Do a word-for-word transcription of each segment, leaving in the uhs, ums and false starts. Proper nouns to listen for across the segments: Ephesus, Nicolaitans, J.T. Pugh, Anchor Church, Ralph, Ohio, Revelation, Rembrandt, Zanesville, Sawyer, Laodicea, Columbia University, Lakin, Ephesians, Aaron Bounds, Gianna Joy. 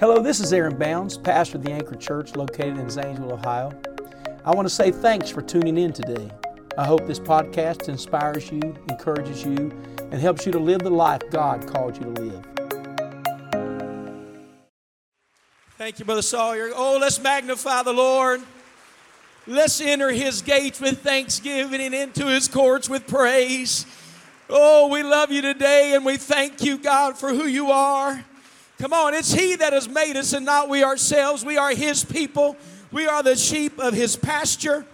Hello, this is Aaron Bounds, pastor of the Anchor Church located in Zanesville, Ohio. I want to say thanks for tuning in today. I hope this podcast inspires you, encourages you, and helps you to live the life God called you to live. Thank you, Brother Sawyer. Oh, let's magnify the Lord. Let's enter His gates with thanksgiving and into His courts with praise. Oh, we love you today, and we thank you, God, for who you are. Come on, it's He that has made us and not we ourselves. We are His people. We are the sheep of His pasture.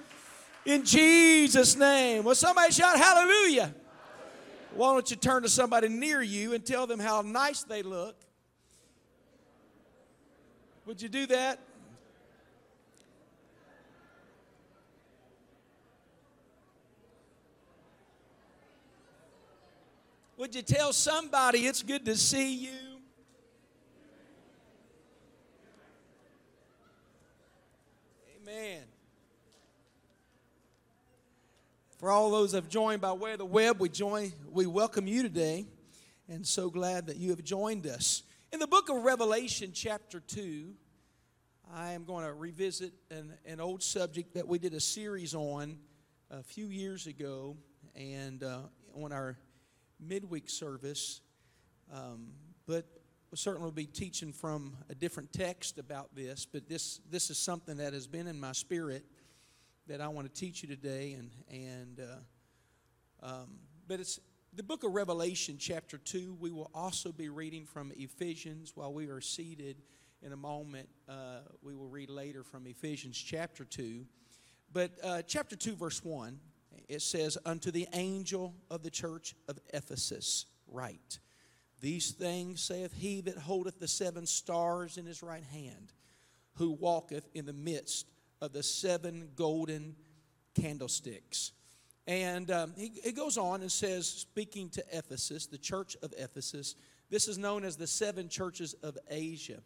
In Jesus' name. Well, somebody shout hallelujah. Hallelujah. Why don't you turn to somebody near you and tell them how nice they look? Would you do that? Would you tell somebody it's good to see you? Amen. For all those that have joined by way of the web, we join, we welcome you today, and so glad that you have joined us. In the book of Revelation, chapter two, I am going to revisit an, an old subject that we did a series on a few years ago, and uh, on our midweek service, um, but we'll certainly be teaching from a different text about this, but this this is something that has been in my spirit that I want to teach you today, and and uh, um, but it's the book of Revelation, chapter two. We will also be reading from Ephesians while we are seated. In a moment, uh, we will read later from Ephesians chapter two, but uh, chapter two, verse one. It says, unto the angel of the church of Ephesus write, these things saith he that holdeth the seven stars in his right hand, who walketh in the midst of the seven golden candlesticks. And um, he, he goes on and says, speaking to Ephesus, the church of Ephesus, this is known as the seven churches of Asia,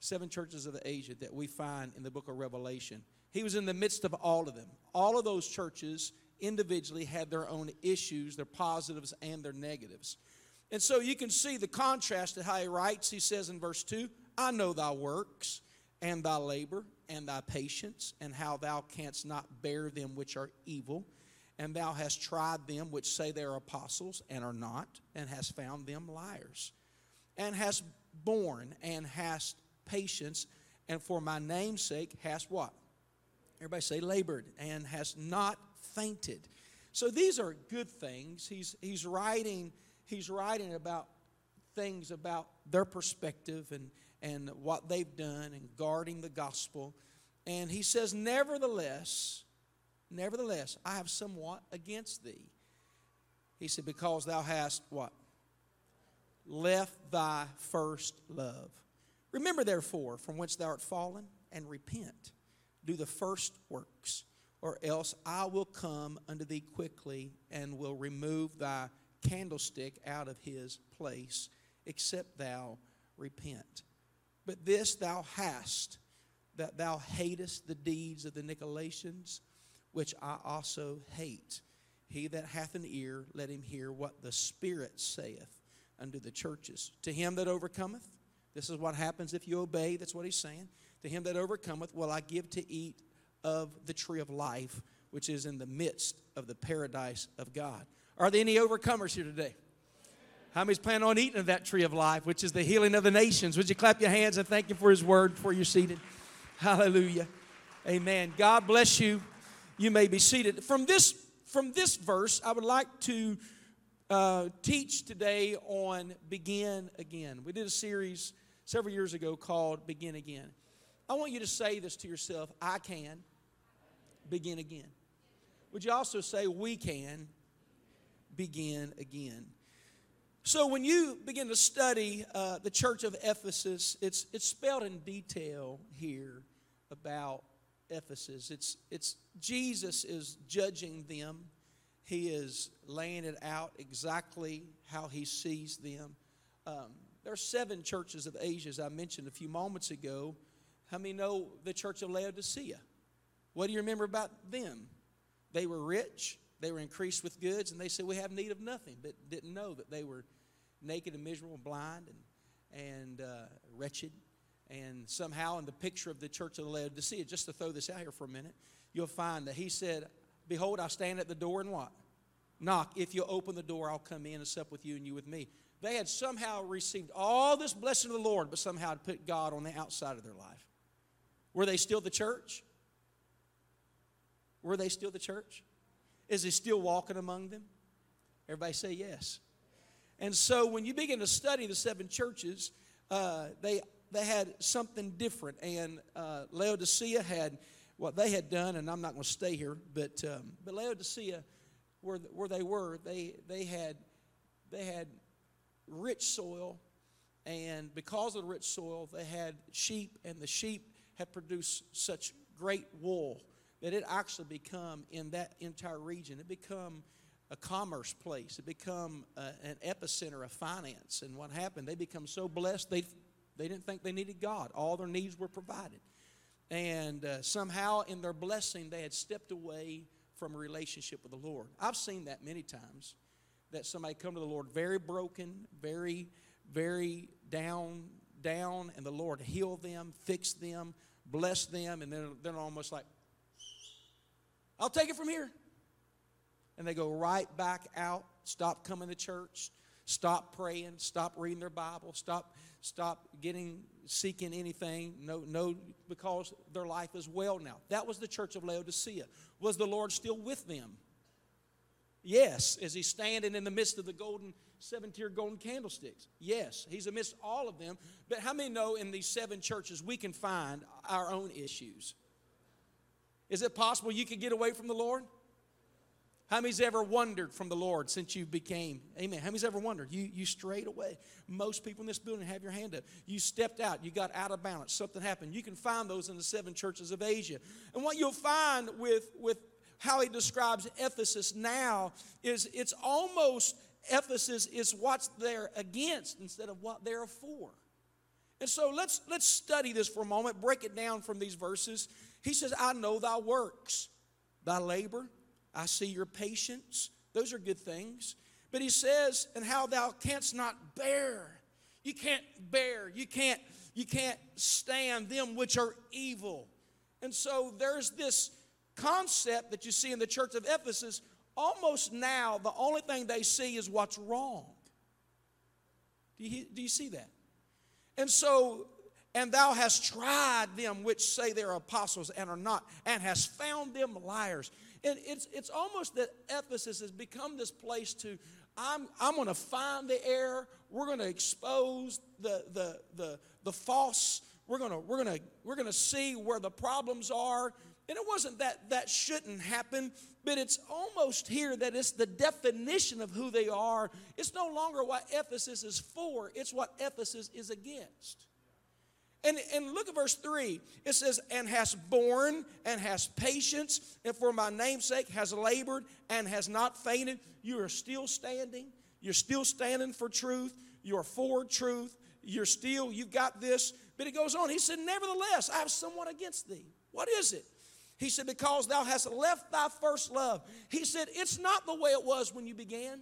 seven churches of Asia that we find in the book of Revelation. He was in the midst of all of them. All of those churches individually had their own issues, their positives and their negatives. And so you can see the contrast to how he writes. He says in verse two, I know thy works and thy labor and thy patience, and how thou canst not bear them which are evil, and thou hast tried them which say they are apostles and are not, and hast found them liars, and hast borne and hast patience, and for my name's sake hast what? Everybody say labored, and has not fainted. So these are good things. He's he's writing he's writing about things about their perspective and and what they've done and guarding the gospel. And he says, nevertheless, nevertheless, I have somewhat against thee. He said, because thou hast what? Left thy first love. Remember therefore from whence thou art fallen, and repent. Do the first works, or else I will come unto thee quickly, and will remove thy candlestick out of his place, except thou repent. But this thou hast, that thou hatest the deeds of the Nicolaitans, which I also hate. He that hath an ear, let him hear what the Spirit saith unto the churches. To him that overcometh, this is what happens if you obey, that's what he's saying. To him that overcometh will I give to eat of the tree of life, which is in the midst of the paradise of God. Are there any overcomers here today? How many's planning on eating of that tree of life, which is the healing of the nations? Would you clap your hands and thank Him for His word before you're seated? Hallelujah. Amen. God bless you. You may be seated. From this, from this verse, I would like to uh, teach today on begin again. We did a series several years ago called Begin Again. I want you to say this to yourself, I can begin again. Would you also say, we can begin again? So when you begin to study uh, the church of Ephesus, it's it's spelled in detail here about Ephesus. It's it's Jesus is judging them. He is laying it out exactly how he sees them. Um, there are seven churches of Asia, as I mentioned a few moments ago. How many know the church of Laodicea? What do you remember about them? They were rich, they were increased with goods, and they said, we have need of nothing, but didn't know that they were naked and miserable, blind and, and uh, wretched. And somehow in the picture of the church of Laodicea, just to throw this out here for a minute, you'll find that he said, behold, I stand at the door and what? Knock. If you'll open the door, I'll come in and sup with you and you with me. They had somehow received all this blessing of the Lord, but somehow had put God on the outside of their life. Were they still the church? Were they still the church? Is he still walking among them? Everybody say yes. And so when you begin to study the seven churches, uh, they they had something different. And uh, Laodicea had what they had done, and I'm not going to stay here, but um, but Laodicea, where where they were, they they had they had rich soil, and because of the rich soil, they had sheep, and the sheep had produced such great wool that it actually become, in that entire region, it become a commerce place. It become a, an epicenter of finance. And what happened, they become so blessed, they they didn't think they needed God. All their needs were provided. And uh, somehow in their blessing, they had stepped away from a relationship with the Lord. I've seen that many times, that somebody come to the Lord very broken, very, very down, down, and the Lord heal them, fix them, bless them, and then they're, they're almost like, I'll take it from here. And they go right back out, stop coming to church, stop praying, stop reading their Bible, stop stop getting seeking anything, no, no, because their life is well now. That was the church of Laodicea. Was the Lord still with them? Yes. Is he standing in the midst of the golden, seven-tier golden candlesticks? Yes. He's amidst all of them. But how many know in these seven churches we can find our own issues? Is it possible you could get away from the Lord? How many's ever wandered from the Lord since you became? Amen. How many's ever wondered? You, you strayed away. Most people in this building have your hand up. You stepped out. You got out of balance. Something happened. You can find those in the seven churches of Asia. And what you'll find with, with how he describes Ephesus now is it's almost Ephesus is what they're against instead of what they're for. And so let's, let's study this for a moment, break it down from these verses. He says, I know thy works, thy labor. I see your patience. Those are good things. But he says, and how thou canst not bear. You can't bear. You can't, you can't stand them which are evil. And so there's this concept that you see in the church of Ephesus. Almost now, the only thing they see is what's wrong. Do you, do you see that? And so, and thou hast tried them which say they are apostles and are not, and hast found them liars. And it's it's almost that Ephesus has become this place to, I'm I'm going to find the error. We're going to expose the the the the false. We're gonna we're gonna we're gonna see where the problems are. And it wasn't that that shouldn't happen, but it's almost here that it's the definition of who they are. It's no longer what Ephesus is for. It's what Ephesus is against. And, and look at verse three. It says, and has borne and has patience, and for my name's sake has labored and has not fainted. You are still standing. You're still standing for truth. You're for truth. You're still, you've got this. But it goes on. He said, nevertheless, I have somewhat against thee. What is it? He said, because thou hast left thy first love. He said, it's not the way it was when you began.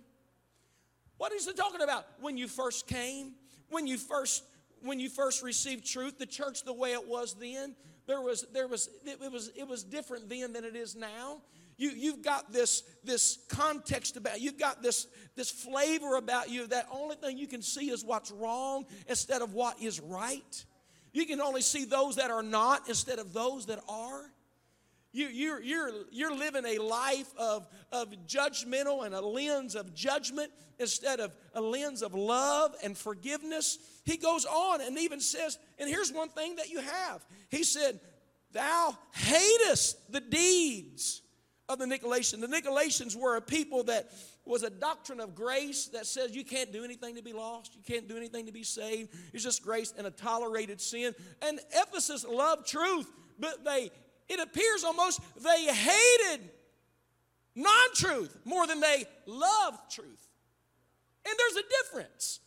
What is he talking about? When you first came, when you first When you first received truth, the church the way it was then, there was there was it was it was different then than it is now. You you've got this this context about you've got this this flavor about you that only thing you can see is what's wrong instead of what is right. You can only see those that are not instead of those that are. You you're you're you're living a life of of judgmental and a lens of judgment instead of a lens of love and forgiveness. He goes on and even says, and here's one thing that you have. He said, thou hatest the deeds of the Nicolaitans. The Nicolaitans were a people that was a doctrine of grace that says you can't do anything to be lost. You can't do anything to be saved. It's just grace and a tolerated sin. And Ephesus loved truth, but they, it appears almost they hated non-truth more than they loved truth. And there's a difference.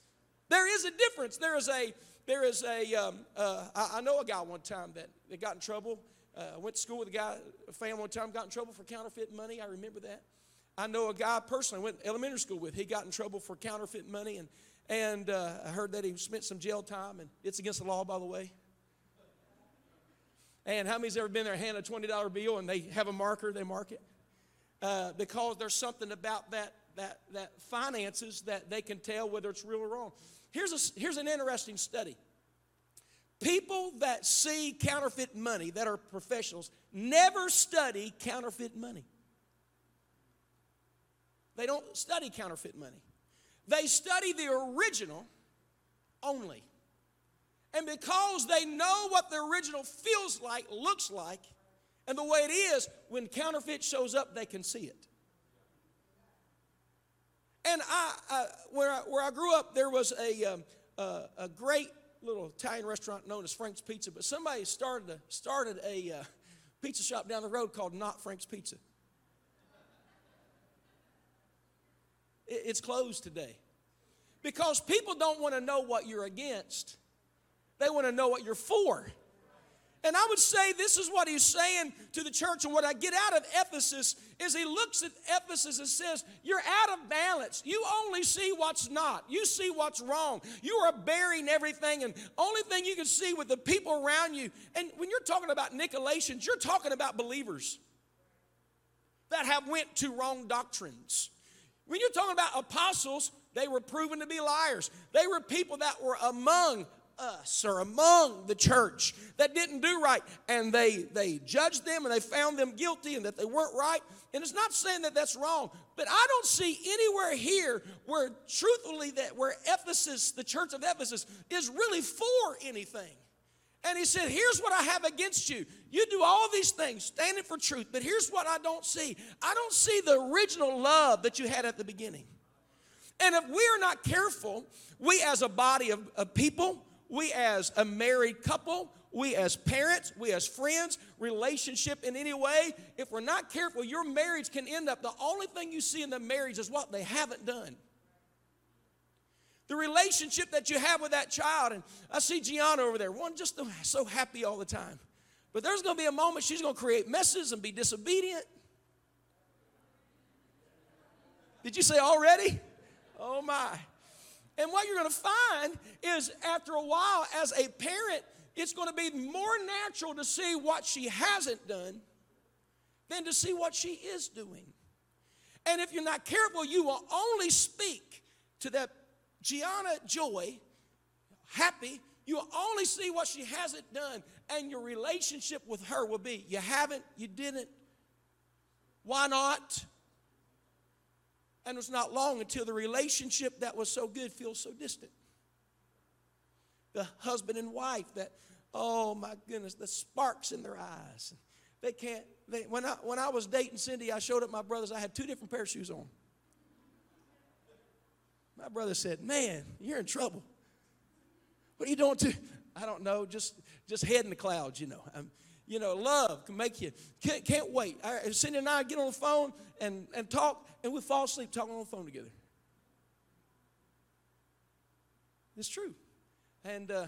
There is a difference. There is a, there is a. Um, uh, I, I know a guy one time that, that got in trouble. I uh, went to school with a guy, a family one time, got in trouble for counterfeit money. I remember that. I know a guy personally went to elementary school with. He got in trouble for counterfeit money, and, and uh, I heard that he spent some jail time, and it's against the law, by the way. And how many's ever been there, hand a twenty dollar bill, and they have a marker, they mark it? Uh, because there's something about that, that, that finances that they can tell whether it's real or wrong. Here's, a, here's an interesting study. People that see counterfeit money, that are professionals, never study counterfeit money. They don't study counterfeit money. They study the original only. And because they know what the original feels like, looks like, and the way it is, when counterfeit shows up, they can see it. And I, I where I, where I grew up, there was a um, uh, a great little Italian restaurant known as Frank's Pizza, but somebody started a, started a uh, pizza shop down the road called Not Frank's Pizza. It, it's closed today because people don't want to know what you're against; they want to know what you're for. And I would say this is what he's saying to the church, and what I get out of Ephesus is he looks at Ephesus and says, you're out of balance. You only see what's not. You see what's wrong. You are burying everything, and only thing you can see with the people around you. And when you're talking about Nicolaitans, you're talking about believers that have went to wrong doctrines. When you're talking about apostles, they were proven to be liars. They were people that were among us or among the church that didn't do right, and they they judged them and they found them guilty and that they weren't right. And it's not saying that that's wrong, but I don't see anywhere here where truthfully that where Ephesus, the church of Ephesus, is really for anything. And he said, here's what I have against you. You do all these things, standing for truth, but here's what I don't see. I don't see the original love that you had at the beginning. And if we are not careful, we as a body of, of people, we as a married couple, we as parents, we as friends, relationship in any way, if we're not careful, your marriage can end up, the only thing you see in the marriage is what they haven't done. The relationship that you have with that child, and I see Gianna over there, one just so happy all the time. But there's going to be a moment she's going to create messes and be disobedient. Did you say already? Oh my. And what you're going to find is after a while, as a parent, it's going to be more natural to see what she hasn't done than to see what she is doing. And if you're not careful, you will only speak to that Gianna Joy, happy. You will only see what she hasn't done, and your relationship with her will be, you haven't, you didn't, why not? And it's not long until the relationship that was so good feels so distant. The husband and wife that, oh my goodness, the sparks in their eyes. They can't, they, when, I, when I was dating Cindy, I showed up my brothers, I had two different pair of shoes on. My brother said, man, you're in trouble. What are you doing to, I don't know, just, just head in the clouds, you know. I'm, You know, love can make you, can't, can't wait. I, Cindy and I get on the phone and, and talk, and we fall asleep talking on the phone together. It's true. And uh,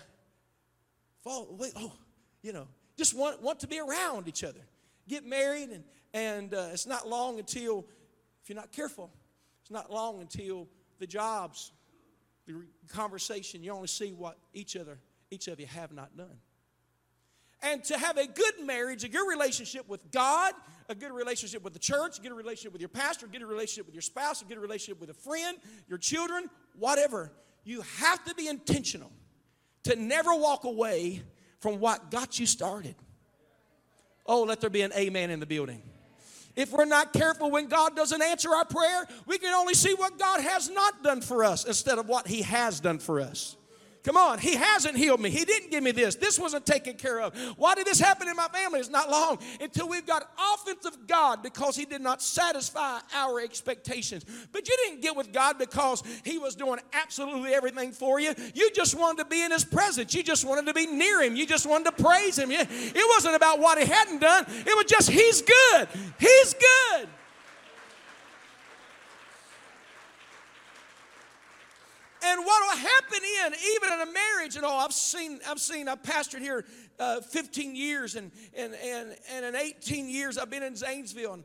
fall, wait, oh, you know, just want, want to be around each other. Get married, and, and uh, it's not long until, if you're not careful, it's not long until the jobs, the conversation, you only see what each other, each of you have not done. And to have a good marriage, a good relationship with God, a good relationship with the church, a good relationship with your pastor, a good relationship with your spouse, a good relationship with a friend, your children, whatever. You have to be intentional to never walk away from what got you started. Oh, let there be an amen in the building. If we're not careful, when God doesn't answer our prayer, we can only see what God has not done for us instead of what He has done for us. Come on, He hasn't healed me. He didn't give me this. This wasn't taken care of. Why did this happen in my family? It's not long until we've got offense of God because He did not satisfy our expectations. But you didn't get with God because He was doing absolutely everything for you. You just wanted to be in His presence. You just wanted to be near Him. You just wanted to praise Him. It wasn't about what He hadn't done. It was just He's good. He's good. And what will happen in, even in a marriage and all, I've seen, I've seen, I've pastored here uh, fifteen years, and, and, and, and in eighteen years I've been in Zanesville. And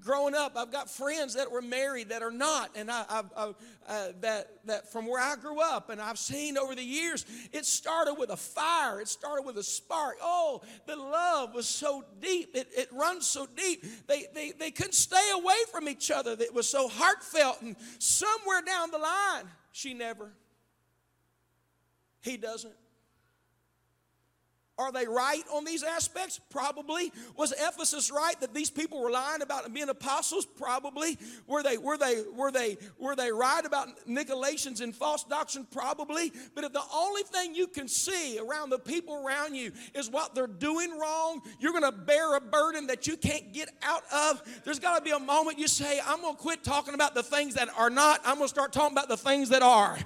growing up, I've got friends that were married that are not, and I, I, I uh, that, that from where I grew up, and I've seen over the years, it started with a fire, it started with a spark. Oh, the love was so deep, it, it runs so deep, they, they, they couldn't stay away from each other, it was so heartfelt, and somewhere down the line, she never. He doesn't. Are they right on these aspects? Probably. Was Ephesus right that these people were lying about being apostles? Probably. Were they, were they, were they, were they right about Nicolaitans and false doctrine? Probably. But if the only thing you can see around the people around you is what they're doing wrong, you're going to bear a burden that you can't get out of. There's got to be a moment you say, I'm going to quit talking about the things that are not. I'm going to start talking about the things that are.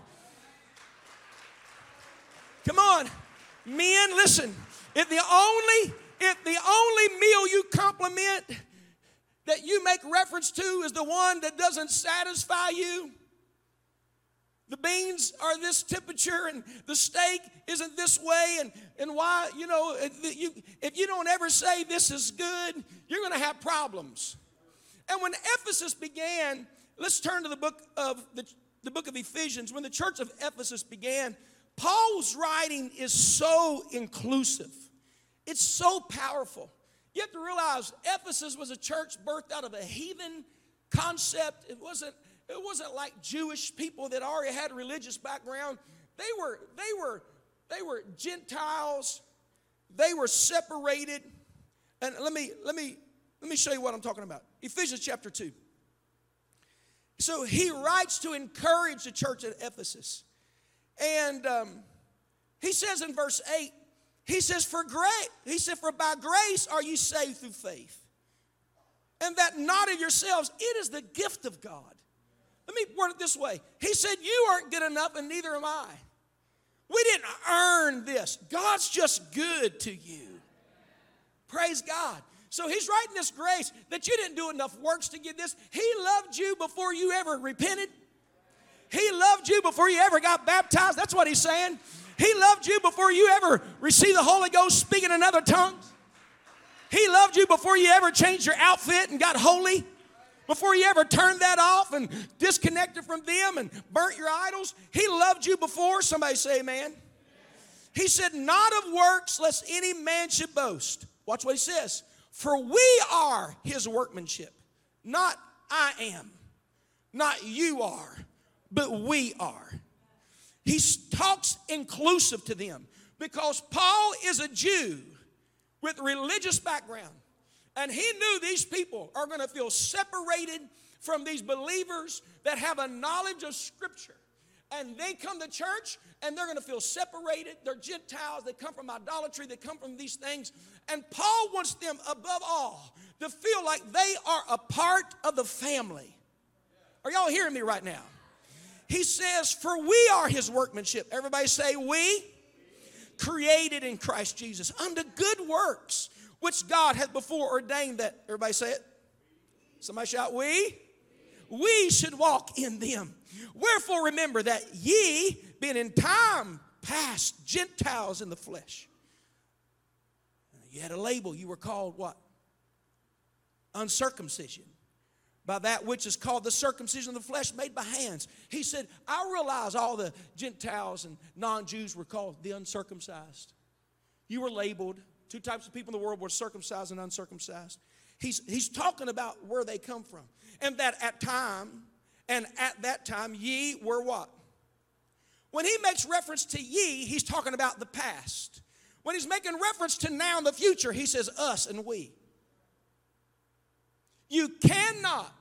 Come on. Men, listen, if the only if the only meal you compliment that you make reference to is the one that doesn't satisfy you, the beans are this temperature and the steak isn't this way, and, and why, you know, if you, if you don't ever say this is good, you're going to have problems. And when Ephesus began, let's turn to the book of the, the book of Ephesians. When the church of Ephesus began, Paul's writing is so inclusive. It's so powerful. You have to realize Ephesus was a church birthed out of a heathen concept. It wasn't, it wasn't like Jewish people that already had a religious background. They were, they were, they were Gentiles. They were separated. And let me, let me, let me show you what I'm talking about. Ephesians chapter two. So he writes to encourage the church at Ephesus. And um, he says in verse eight, he says, for great, he said, for by grace are you saved through faith. And that not of yourselves, it is the gift of God. Let me word it this way. He said, you aren't good enough and neither am I. We didn't earn this. God's just good to you. Praise God. So he's writing this grace that you didn't do enough works to get this. He loved you before you ever repented. He loved you before you ever got baptized. That's what he's saying. He loved you before you ever received the Holy Ghost speaking in other tongues. He loved you before you ever changed your outfit and got holy. Before you ever turned that off and disconnected from them and burnt your idols. He loved you before. Somebody say amen. He said, not of works, lest any man should boast. Watch what he says. For we are his workmanship. Not I am. Not you are. But we are. He talks inclusive to them because Paul is a Jew with religious background. And he knew these people are going to feel separated from these believers that have a knowledge of Scripture. And they come to church and they're going to feel separated. They're Gentiles. They come from idolatry. They come from these things. And Paul wants them above all to feel like they are a part of the family. Are y'all hearing me right now? He says, for we are his workmanship. Everybody say, we created in Christ Jesus unto good works, which God hath before ordained that. Everybody say it. Somebody shout, we. We should walk in them. Wherefore remember that ye, being in time past Gentiles in the flesh. You had a label. You were called what? Uncircumcision. By that which is called the circumcision of the flesh made by hands. He said, I realize all the Gentiles and non-Jews were called the uncircumcised. You were labeled. Two types of people in the world were circumcised and uncircumcised. He's, he's talking about where they come from. And that at time, and at that time, ye were what? When he makes reference to ye, he's talking about the past. When he's making reference to now and the future, he says us and we. You cannot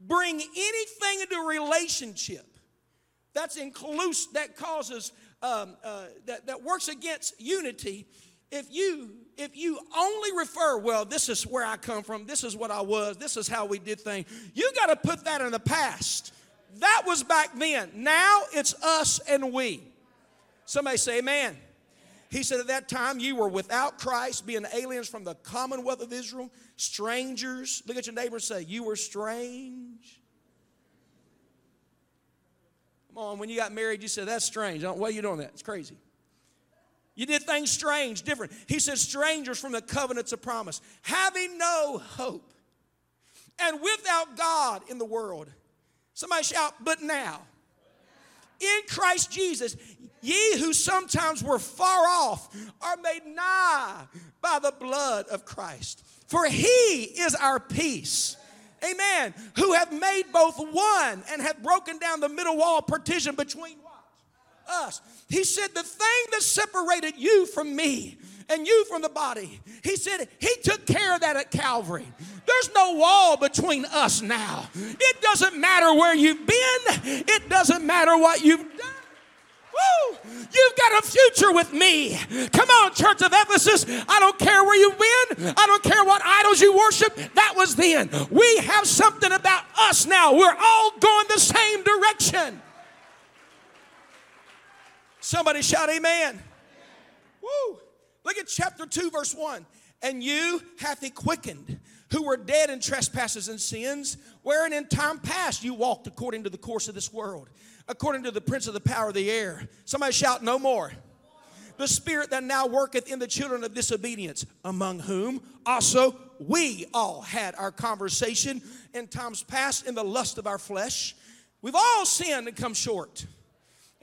bring anything into a relationship that's inclusive, that causes um, uh, that that works against unity. If you if you only refer, well, this is where I come from. This is what I was. This is how we did things. You got to put that in the past. That was back then. Now it's us and we. Somebody say amen. He said, at that time, you were without Christ, being aliens from the commonwealth of Israel, strangers. Look at your neighbor and say, you were strange. Come on, when you got married, you said, that's strange. Why are you doing that? It's crazy. You did things strange, different. He said, strangers from the covenants of promise, having no hope and without God in the world. Somebody shout, but now. In Christ Jesus, ye who sometimes were far off are made nigh by the blood of Christ. For he is our peace. Amen. Who have made both one and have broken down the middle wall partition between what? Us. He said, the thing that separated you from me and you from the body, he said, he took care of that at Calvary. There's no wall between us now. It doesn't matter where you've been. It doesn't matter what you've done. Woo! You've got a future with me. Come on, Church of Ephesus. I don't care where you've been. I don't care what idols you worship. That was then. We have something about us now. We're all going the same direction. Somebody shout amen. Woo! Look at chapter two, verse one. And you hath he quickened, who were dead in trespasses and sins, wherein in time past you walked according to the course of this world, according to the prince of the power of the air. Somebody shout, no more. The spirit that now worketh in the children of disobedience, among whom also we all had our conversation in times past in the lust of our flesh. We've all sinned and come short.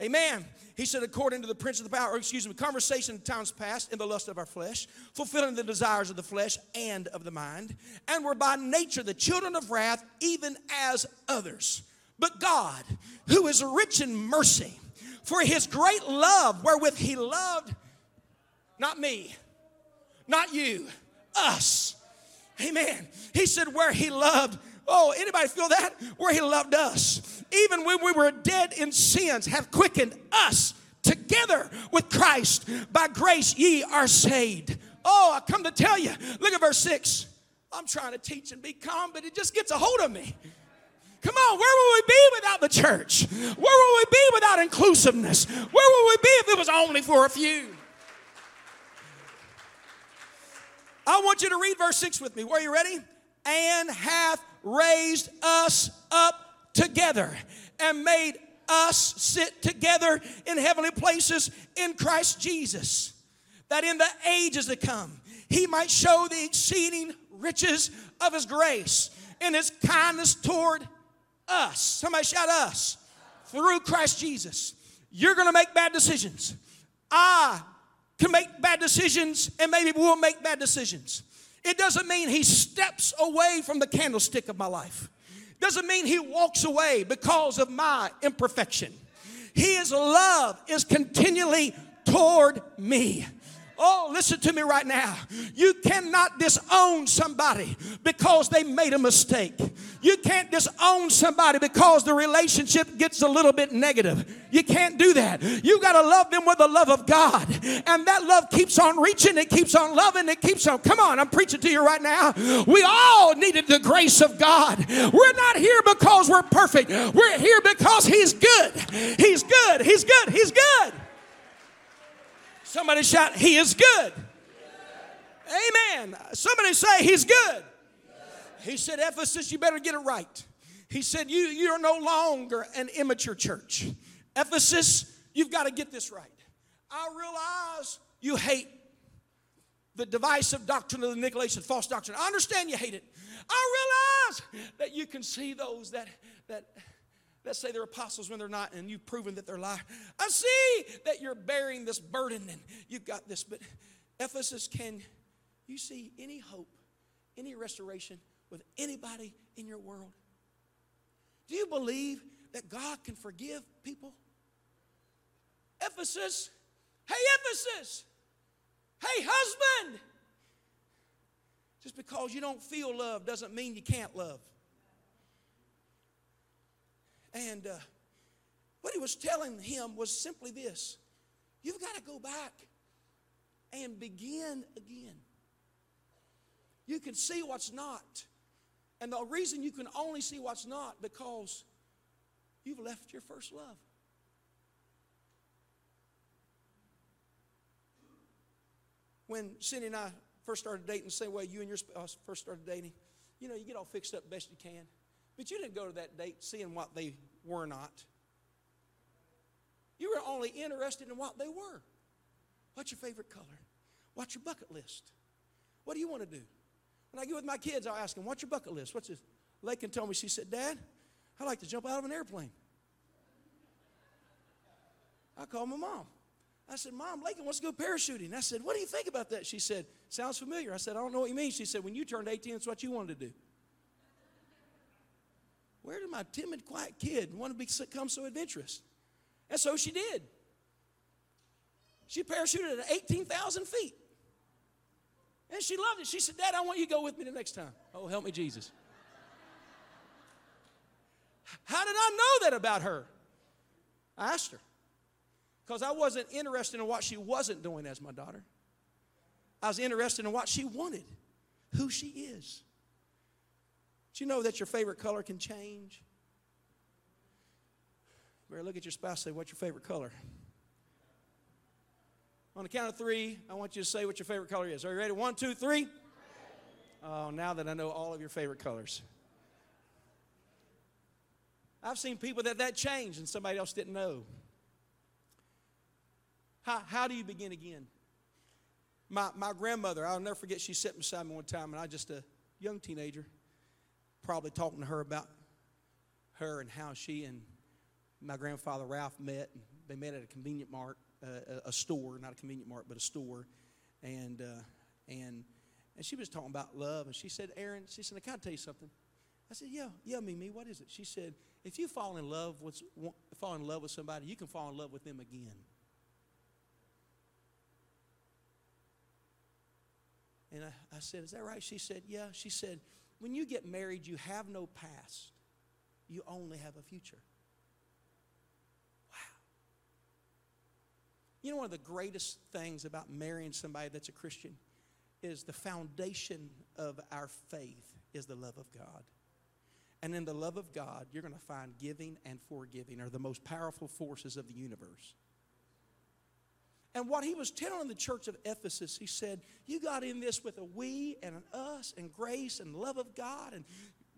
Amen. He said, according to the prince of the power, or excuse me, conversation in times past in the lust of our flesh, fulfilling the desires of the flesh and of the mind, and were by nature the children of wrath, even as others. But God, who is rich in mercy, for his great love wherewith he loved, not me, not you, us. Amen. He said, where he loved, oh, anybody feel that? Where he loved us. Even when we were dead in sins, hath quickened us together with Christ. By grace ye are saved. Oh, I come to tell you. Look at verse six. I'm trying to teach and be calm, but it just gets a hold of me. Come on, where would we be without the church? Where would we be without inclusiveness? Where would we be if it was only for a few? I want you to read verse six with me. Are you ready? And hath raised us up together and made us sit together in heavenly places in Christ Jesus, that in the ages to come he might show the exceeding riches of his grace and his kindness toward us. Somebody shout us. Through Christ Jesus. You're going to make bad decisions. I can make bad decisions, and maybe we'll make bad decisions. It doesn't mean he steps away from the candlestick of my life. Doesn't mean he walks away because of my imperfection. His love is continually toward me. Oh, listen to me right now. You cannot disown somebody because they made a mistake. You can't disown somebody because the relationship gets a little bit negative. You can't do that. You got to love them with the love of God. And that love keeps on reaching. It keeps on loving. It keeps on. Come on, I'm preaching to you right now. We all needed the grace of God. We're not here because we're perfect. We're here because he's good. He's good. He's good. He's good. Somebody shout, he is good. Good. Amen. Somebody say, he's good. Good. He said, Ephesus, you better get it right. He said, you, you're no longer an immature church. Ephesus, you've got to get this right. I realize you hate the divisive doctrine of the Nicolaitans, false doctrine. I understand you hate it. I realize that you can see those that that. that say they're apostles when they're not, and you've proven that they're liars. I see that you're bearing this burden, and you've got this. But Ephesus, can you see any hope, any restoration with anybody in your world? Do you believe that God can forgive people? Ephesus, hey, Ephesus, hey, husband. Just because you don't feel love doesn't mean you can't love. And uh, what he was telling him was simply this. You've got to go back and begin again. You can see what's not. And the reason you can only see what's not because you've left your first love. When Cindy and I first started dating, the same way you and your spouse first started dating, you know, you get all fixed up best you can. But you didn't go to that date seeing what they were not. You were only interested in what they were. What's your favorite color? What's your bucket list? What do you want to do? When I get with my kids, I'll ask them, what's your bucket list? What's this? Lakin told me, she said, Dad, I'd like to jump out of an airplane. I called my mom. I said, Mom, Lakin wants to go parachuting. I said, what do you think about that? She said, sounds familiar. I said, I don't know what you mean. She said, when you turned eighteen, it's what you wanted to do. Where did my timid, quiet kid want to become so adventurous? And so she did. She parachuted at eighteen thousand feet. And she loved it. She said, Dad, I want you to go with me the next time. Oh, help me, Jesus. How did I know that about her? I asked her. Because I wasn't interested in what she wasn't doing as my daughter. I was interested in what she wanted, who she is. Do you know that your favorite color can change? You better look at your spouse and say, what's your favorite color? On the count of three, I want you to say what your favorite color is. Are you ready? One, two, three. Oh, now that I know all of your favorite colors. I've seen people that that changed and somebody else didn't know. How, how do you begin again? My, my grandmother, I'll never forget, she sat beside me one time, and I was just a young teenager, probably talking to her about her and how she and my grandfather Ralph met. They met at a convenient mart, uh, a store, not a convenient mart, but a store. And, uh, and, and she was talking about love, and she said, Aaron, she said, can I tell you something? I said, yeah, yeah, Mimi, what is it? She said, if you fall in love with, fall in love with somebody, you can fall in love with them again. And I, I said, is that right? She said, yeah. She said, when you get married, you have no past. You only have a future. Wow. You know, one of the greatest things about marrying somebody that's a Christian is the foundation of our faith is the love of God. And in the love of God, you're going to find giving and forgiving are the most powerful forces of the universe. And what he was telling the church of Ephesus, he said, you got in this with a we and an us and grace and love of God and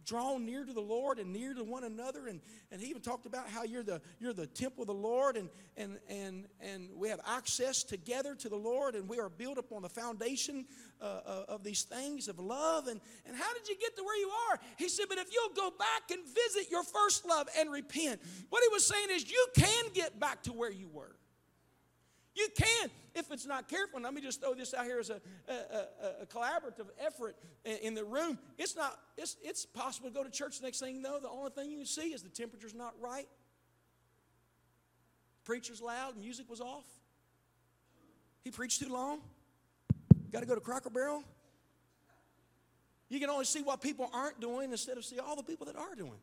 draw near to the Lord and near to one another. And, and he even talked about how you're the, you're the temple of the Lord and, and, and, and we have access together to the Lord and we are built upon the foundation uh, of these things of love. And, and how did you get to where you are? He said, but if you'll go back and visit your first love and repent. What he was saying is you can get back to where you were. You can, if it's not careful. Let me just throw this out here as a, a, a, a collaborative effort in the room. It's not. It's, it's possible to go to church the next thing you know. The only thing you can see is the temperature's not right. Preacher's loud. Music was off. He preached too long. Got to go to Cracker Barrel. You can only see what people aren't doing instead of see all the people that are doing.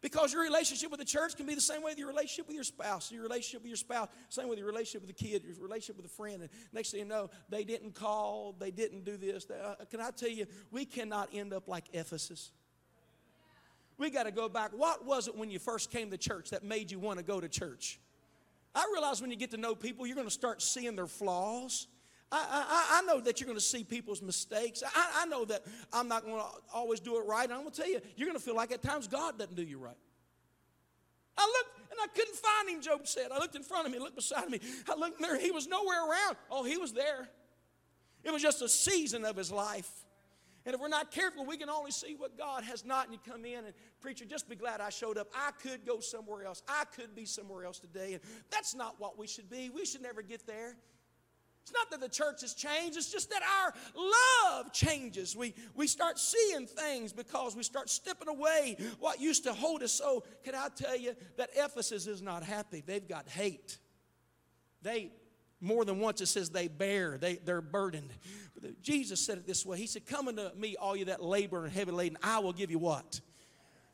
Because your relationship with the church can be the same way with your relationship with your spouse, your relationship with your spouse, same with your relationship with the kid, your relationship with a friend. And next thing you know, they didn't call, they didn't do this. They, uh, can I tell you, we cannot end up like Ephesus. We got to go back. What was it when you first came to church that made you want to go to church? I realize when you get to know people, you're going to start seeing their flaws. I, I, I know that you're going to see people's mistakes. I, I know that I'm not going to always do it right. And I'm going to tell you, you're going to feel like at times God doesn't do you right. I looked and I couldn't find him, Job said. I looked in front of me, looked beside me. I looked there, he was nowhere around. Oh, he was there. It was just a season of his life. And if we're not careful, we can only see what God has not. And you come in and, preacher, just be glad I showed up. I could go somewhere else. I could be somewhere else today. And that's not what we should be. We should never get there. It's not that the church has changed. It's just that our love changes. We, we start seeing things because we start stepping away what used to hold us. So can I tell you that Ephesus is not happy. They've got hate. They, more than once it says they bear. They, they're burdened. But Jesus said it this way. He said, come unto me, all you that labor and heavy laden. I will give you what?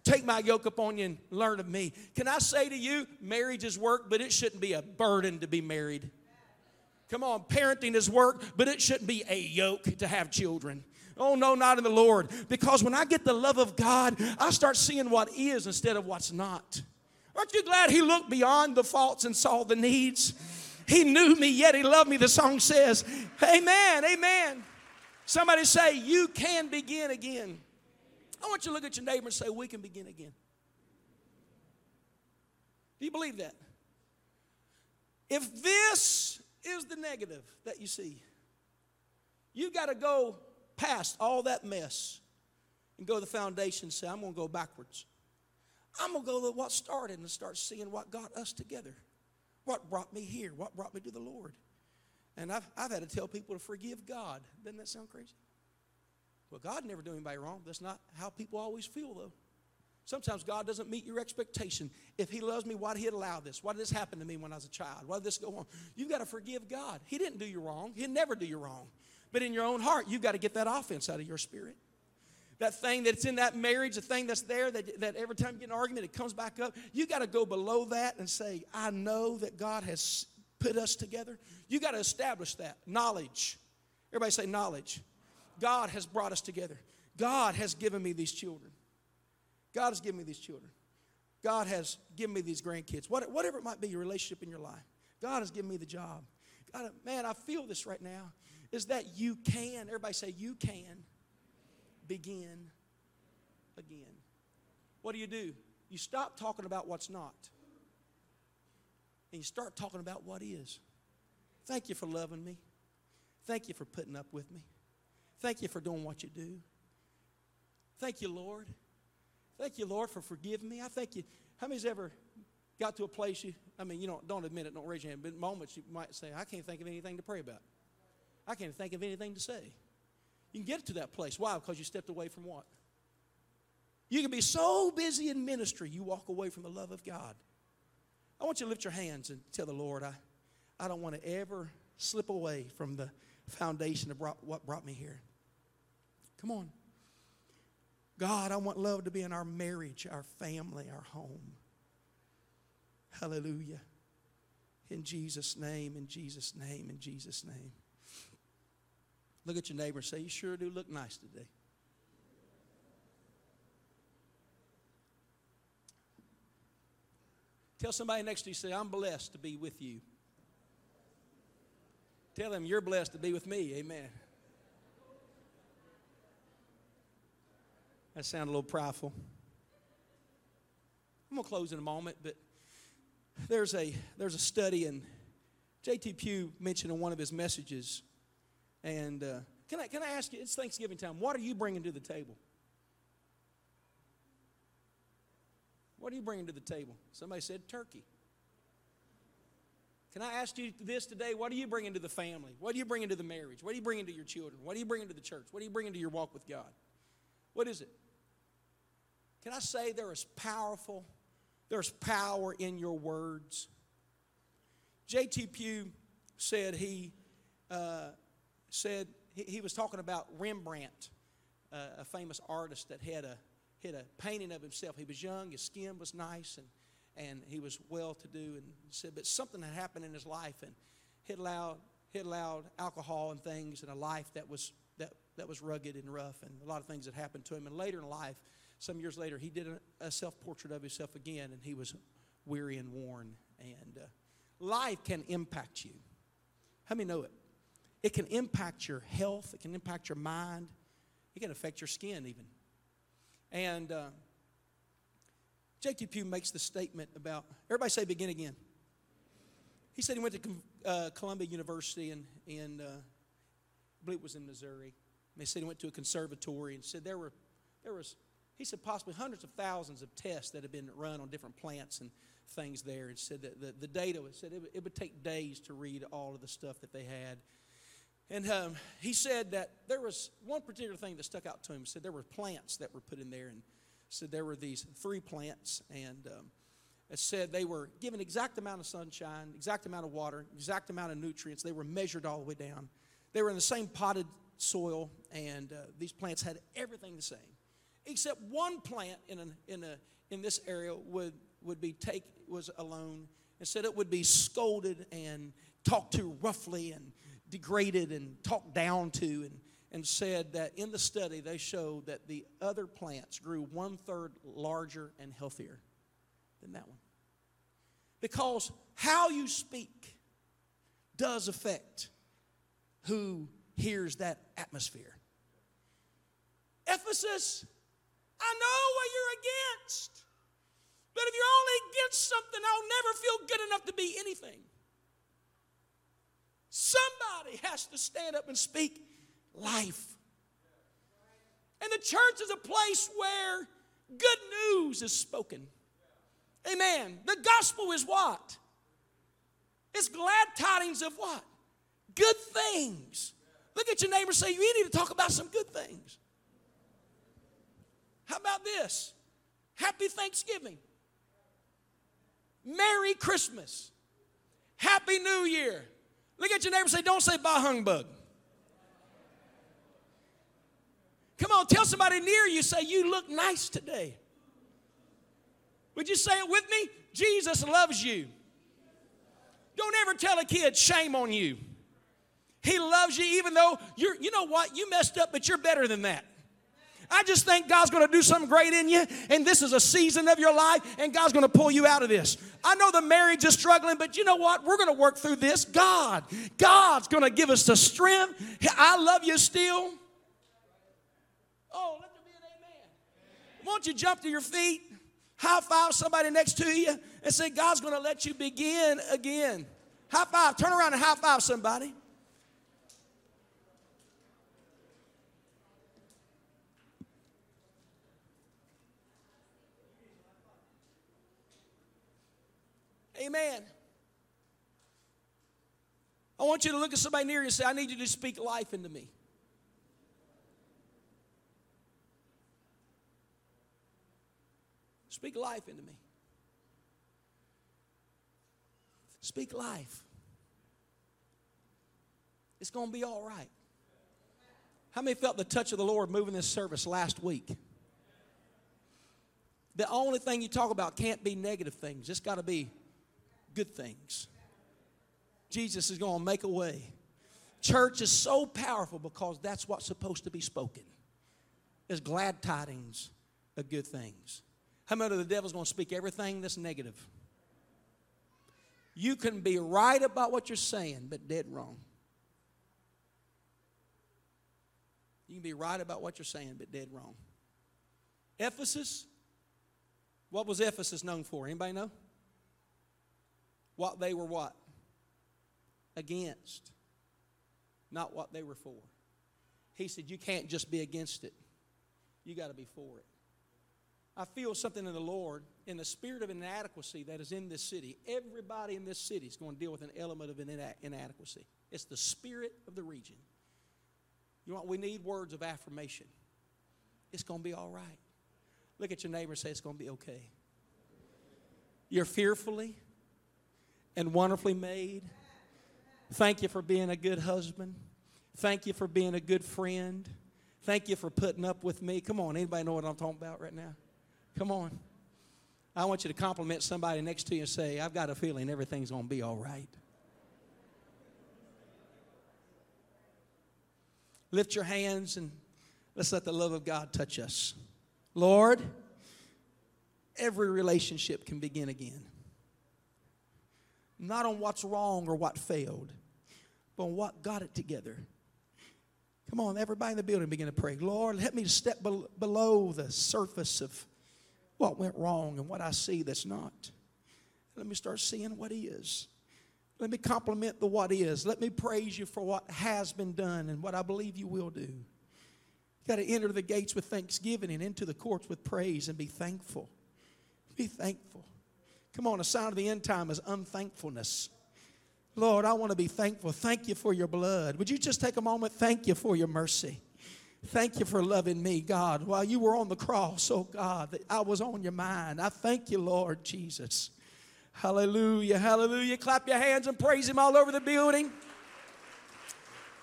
Take my yoke upon you and learn of me. Can I say to you, marriage is work, but it shouldn't be a burden to be married. Come on, parenting is work, but it shouldn't be a yoke to have children. Oh, no, not in the Lord. Because when I get the love of God, I start seeing what is instead of what's not. Aren't you glad he looked beyond the faults and saw the needs? He knew me, yet he loved me, the song says. Amen, amen. Somebody say, you can begin again. I want you to look at your neighbor and say, we can begin again. Do you believe that? If this is the negative that you see, you got to go past all that mess and go to the foundation and say, I'm going to go backwards. I'm going to go to what started and start seeing what got us together, what brought me here, what brought me to the Lord. And I've, I've had to tell people to forgive God. Doesn't that sound crazy? Well, God never do anybody wrong. That's not how people always feel, though. Sometimes God doesn't meet your expectation. If he loves me, why did he allow this? Why did this happen to me when I was a child? Why did this go on? You've got to forgive God. He didn't do you wrong. He'll never do you wrong. But in your own heart, you've got to get that offense out of your spirit. That thing that's in that marriage, the thing that's there, that, that every time you get an argument, it comes back up. You got to go below that and say, I know that God has put us together. You got to establish that. Knowledge. Everybody say knowledge. God has brought us together. God has given me these children. God has given me these children. God has given me these grandkids. What, whatever it might be, your relationship in your life. God has given me the job. God, man, I feel this right now. Is that you can, everybody say you can begin again. What do you do? You stop talking about what's not. And you start talking about what is. Thank you for loving me. Thank you for putting up with me. Thank you for doing what you do. Thank you, Lord. Thank you, Lord, for forgiving me. I thank you. How many's ever got to a place you, I mean, you don't, don't admit it, don't raise your hand, but in moments you might say, I can't think of anything to pray about. I can't think of anything to say. You can get to that place. Why? Because you stepped away from what? You can be so busy in ministry, you walk away from the love of God. I want you to lift your hands and tell the Lord, I, I don't want to ever slip away from the foundation of brought, what brought me here. Come on. God, I want love to be in our marriage, our family, our home. Hallelujah. In Jesus' name, in Jesus' name, in Jesus' name. Look at your neighbor and say, you sure do look nice today. Tell somebody next to you, say, I'm blessed to be with you. Tell them you're blessed to be with me. Amen. That sounded a little prideful. I'm going to close in a moment, but there's a, there's a study, and J T Pugh mentioned in one of his messages, and uh, can I can I ask you, it's Thanksgiving time, what are you bringing to the table? What are you bringing to the table? Somebody said turkey. Can I ask you this today? What are you bringing to the family? What are you bringing to the marriage? What are you bringing to your children? What are you bringing to the church? What are you bringing to your walk with God? What is it? Can I say there is powerful, there's power in your words? J T Pugh said he uh, said he, he was talking about Rembrandt, uh, a famous artist that had a had a painting of himself. He was young, his skin was nice, and and he was well to do. And said, but something had happened in his life, and he allowed he allowed alcohol and things, and a life that was that. that was rugged and rough, and a lot of things that happened to him. And later in life, some years later, he did a, a self-portrait of himself again, and he was weary and worn. And uh, life can impact you. How many know it? It can impact your health. It can impact your mind. It can affect your skin even. And uh, J T Pugh makes the statement about, everybody say begin again. He said he went to uh, Columbia University, and, and uh, I believe it was in Missouri. They said he went to a conservatory and said there were, there was, he said possibly hundreds of thousands of tests that had been run on different plants and things there. And said that the, the data was, said it would, it would take days to read all of the stuff that they had. And um, he said that there was one particular thing that stuck out to him. He said there were plants that were put in there, and said there were these three plants, and um, it said they were given exact amount of sunshine, exact amount of water, exact amount of nutrients. They were measured all the way down. They were in the same potted soil, and uh, these plants had everything the same, except one plant in an, in a in this area would would be take was alone, and said it would be scolded and talked to roughly and degraded and talked down to, and and said that in the study they showed that the other plants grew one third larger and healthier than that one, because how you speak does affect who hears that atmosphere. Ephesus, I know what you're against, but if you're only against something, I'll never feel good enough to be anything. has to stand up and speak life. And the church is a place where good news is spoken. Amen. The gospel is what? It's glad tidings of what? Good things. Look at your neighbor and say, you need to talk about some good things. How about this? Happy Thanksgiving. Merry Christmas. Happy New Year. Look at your neighbor and say, don't say bah humbug. Come on, tell somebody near you, say, you look nice today. Would you say it with me? Jesus loves you. Don't ever tell a kid, shame on you. He loves you even though you're, you know what, you messed up, but you're better than that. I just think God's going to do something great in you, and this is a season of your life, and God's going to pull you out of this. I know the marriage is struggling, but you know what? We're going to work through this. God, God's going to give us the strength. I love you still. Oh, let there be an amen. Won't you jump to your feet, high five somebody next to you, and say, God's going to let you begin again. High five. Turn around and high five somebody. Amen. I want you to look at somebody near you and say, I need you to speak life into me. Speak life into me. Speak life. It's going to be all right. How many felt the touch of the Lord moving this service last week? The only thing you talk about can't be negative things. It's got to be good things. Jesus is going to make a way. Church is so powerful because that's what's supposed to be spoken. It's glad tidings of good things. How many of the devil's going to speak everything that's negative? You can be right about what you're saying, but dead wrong. You can be right about what you're saying, but dead wrong. Ephesus. What was Ephesus known for? Anybody know? What they were what? Against. Not what they were for. He said, you can't just be against it. You got to be for it. I feel something in the Lord, in the spirit of inadequacy that is in this city. Everybody in this city is going to deal with an element of an inadequacy. It's the spirit of the region. You know what? We need words of affirmation. It's going to be all right. Look at your neighbor and say, it's going to be okay. You're fearfully and wonderfully made. Thank you for being a good husband. Thank you for being a good friend. Thank you for putting up with me. Come on, anybody know what I'm talking about right now? Come on. I want you to compliment somebody next to you and say, I've got a feeling everything's going to be all right. Lift your hands and let's let the love of God touch us. Lord, every relationship can begin again. Not on what's wrong or what failed, but on what got it together. Come on, everybody in the building begin to pray. Lord, help me to step be- below the surface of what went wrong and what I see that's not. Let me start seeing what is. Let me compliment the what is. Let me praise you for what has been done and what I believe you will do. You've got to enter the gates with thanksgiving and into the courts with praise and be thankful. Be thankful. Come on, a sign of the end time is unthankfulness. Lord, I want to be thankful. Thank you for your blood. Would you just take a moment? Thank you for your mercy. Thank you for loving me, God. While you were on the cross, oh God, that I was on your mind. I thank you, Lord Jesus. Hallelujah, hallelujah. Clap your hands and praise him all over the building.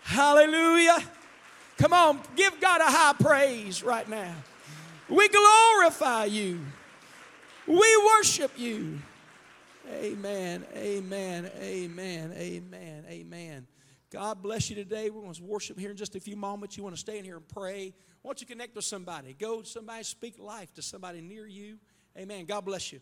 Hallelujah. Come on, give God a high praise right now. We glorify you. We worship you. Amen, amen, amen, amen, amen. God bless you today. We're going to worship here in just a few moments. You want to stay in here and pray. Why don't you connect with somebody? Go to somebody, speak life to somebody near you. Amen. God bless you.